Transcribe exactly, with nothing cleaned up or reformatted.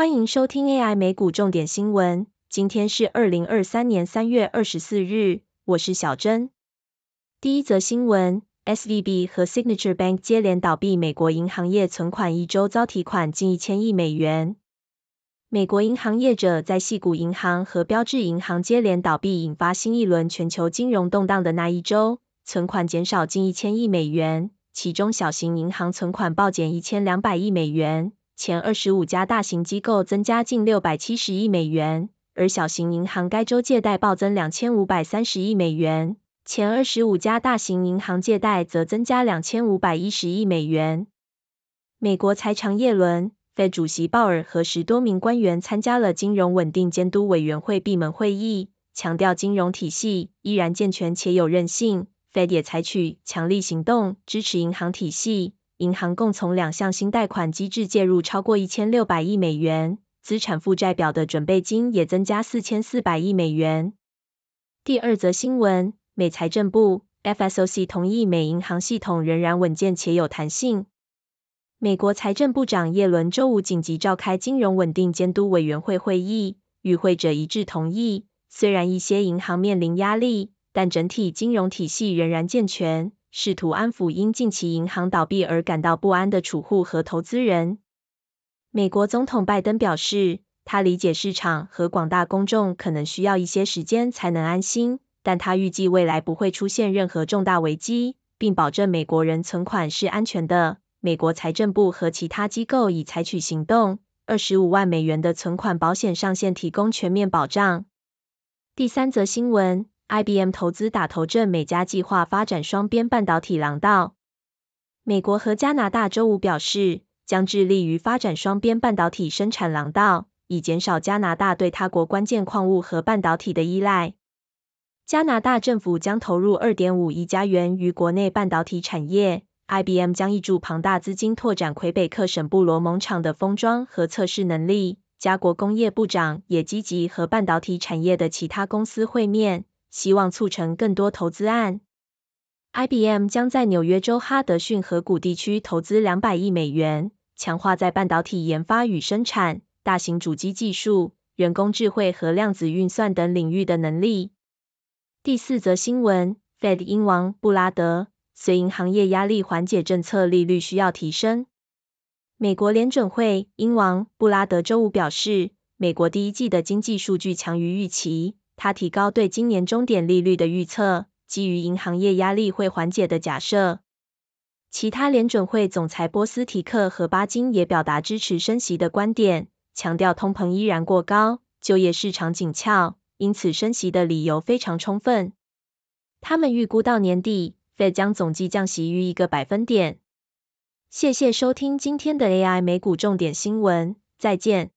欢迎收听 A I 美股重点新闻。今天是二零二三年三月二十四日，我是小珍。第一则新闻 ，S V B 和 Signature Bank 接连倒闭，美国银行业存款一周遭提款近一千亿美元。美国银行业者在矽谷银行和标致银行接连倒闭，引发新一轮全球金融动荡的那一周，存款减少近一千亿美元，其中小型银行存款暴减一千两百亿美元，前二十五家大型机构增加近六百七十亿美元，而小型银行该周借贷暴增两千五百三十亿美元，前二十五家大型银行借贷则增加两千五百一十亿美元。美国财长耶伦、Fed 主席鲍尔和十多名官员参加了金融稳定监督委员会闭门会议，强调金融体系依然健全且有韧性。Fed 也采取强力行动支持银行体系，银行共从两项新贷款机制介入超过一千六百亿美元，资产负债表的准备金也增加四千四百亿美元。第二则新闻，美财政部 F S O C 同意美银行系统仍然稳健且有弹性。美国财政部长耶伦周五紧急召开金融稳定监督委员会会议，与会者一致同意，虽然一些银行面临压力，但整体金融体系仍然健全，试图安抚因近期银行倒闭而感到不安的储户和投资人。美国总统拜登表示，他理解市场和广大公众可能需要一些时间才能安心，但他预计未来不会出现任何重大危机，并保证美国人存款是安全的。美国财政部和其他机构已采取行动，二十五万美元的存款保险上限提供全面保障。第三则新闻，I B M 投资打头阵，美加计划发展双边半导体廊道。美国和加拿大周五表示，将致力于发展双边半导体生产廊道，以减少加拿大对他国关键矿物和半导体的依赖。加拿大政府将投入 二点五亿加元于国内半导体产业， I B M 将挹注庞大资金拓展魁北克省布罗蒙厂的封装和测试能力。加国工业部长也积极和半导体产业的其他公司会面，希望促成更多投资案。I B M 将在纽约州哈德逊河谷地区投资两百亿美元，强化在半导体研发与生产、大型主机技术、人工智慧和量子运算等领域的能力。第四则新闻 ，Fed 英王布拉德，随银行业压力缓解，政策利率需要提升。美国联准会英王布拉德周五表示，美国第一季的经济数据强于预期。他提高对今年终点利率的预测，基于银行业压力会缓解的假设。其他联准会总裁波斯提克和巴金也表达支持升息的观点，强调通膨依然过高，就业市场紧俏，因此升息的理由非常充分。他们预估到年底 Fed 将总计降息逾一个百分点。谢谢收听今天的 A I 美股重点新闻，再见。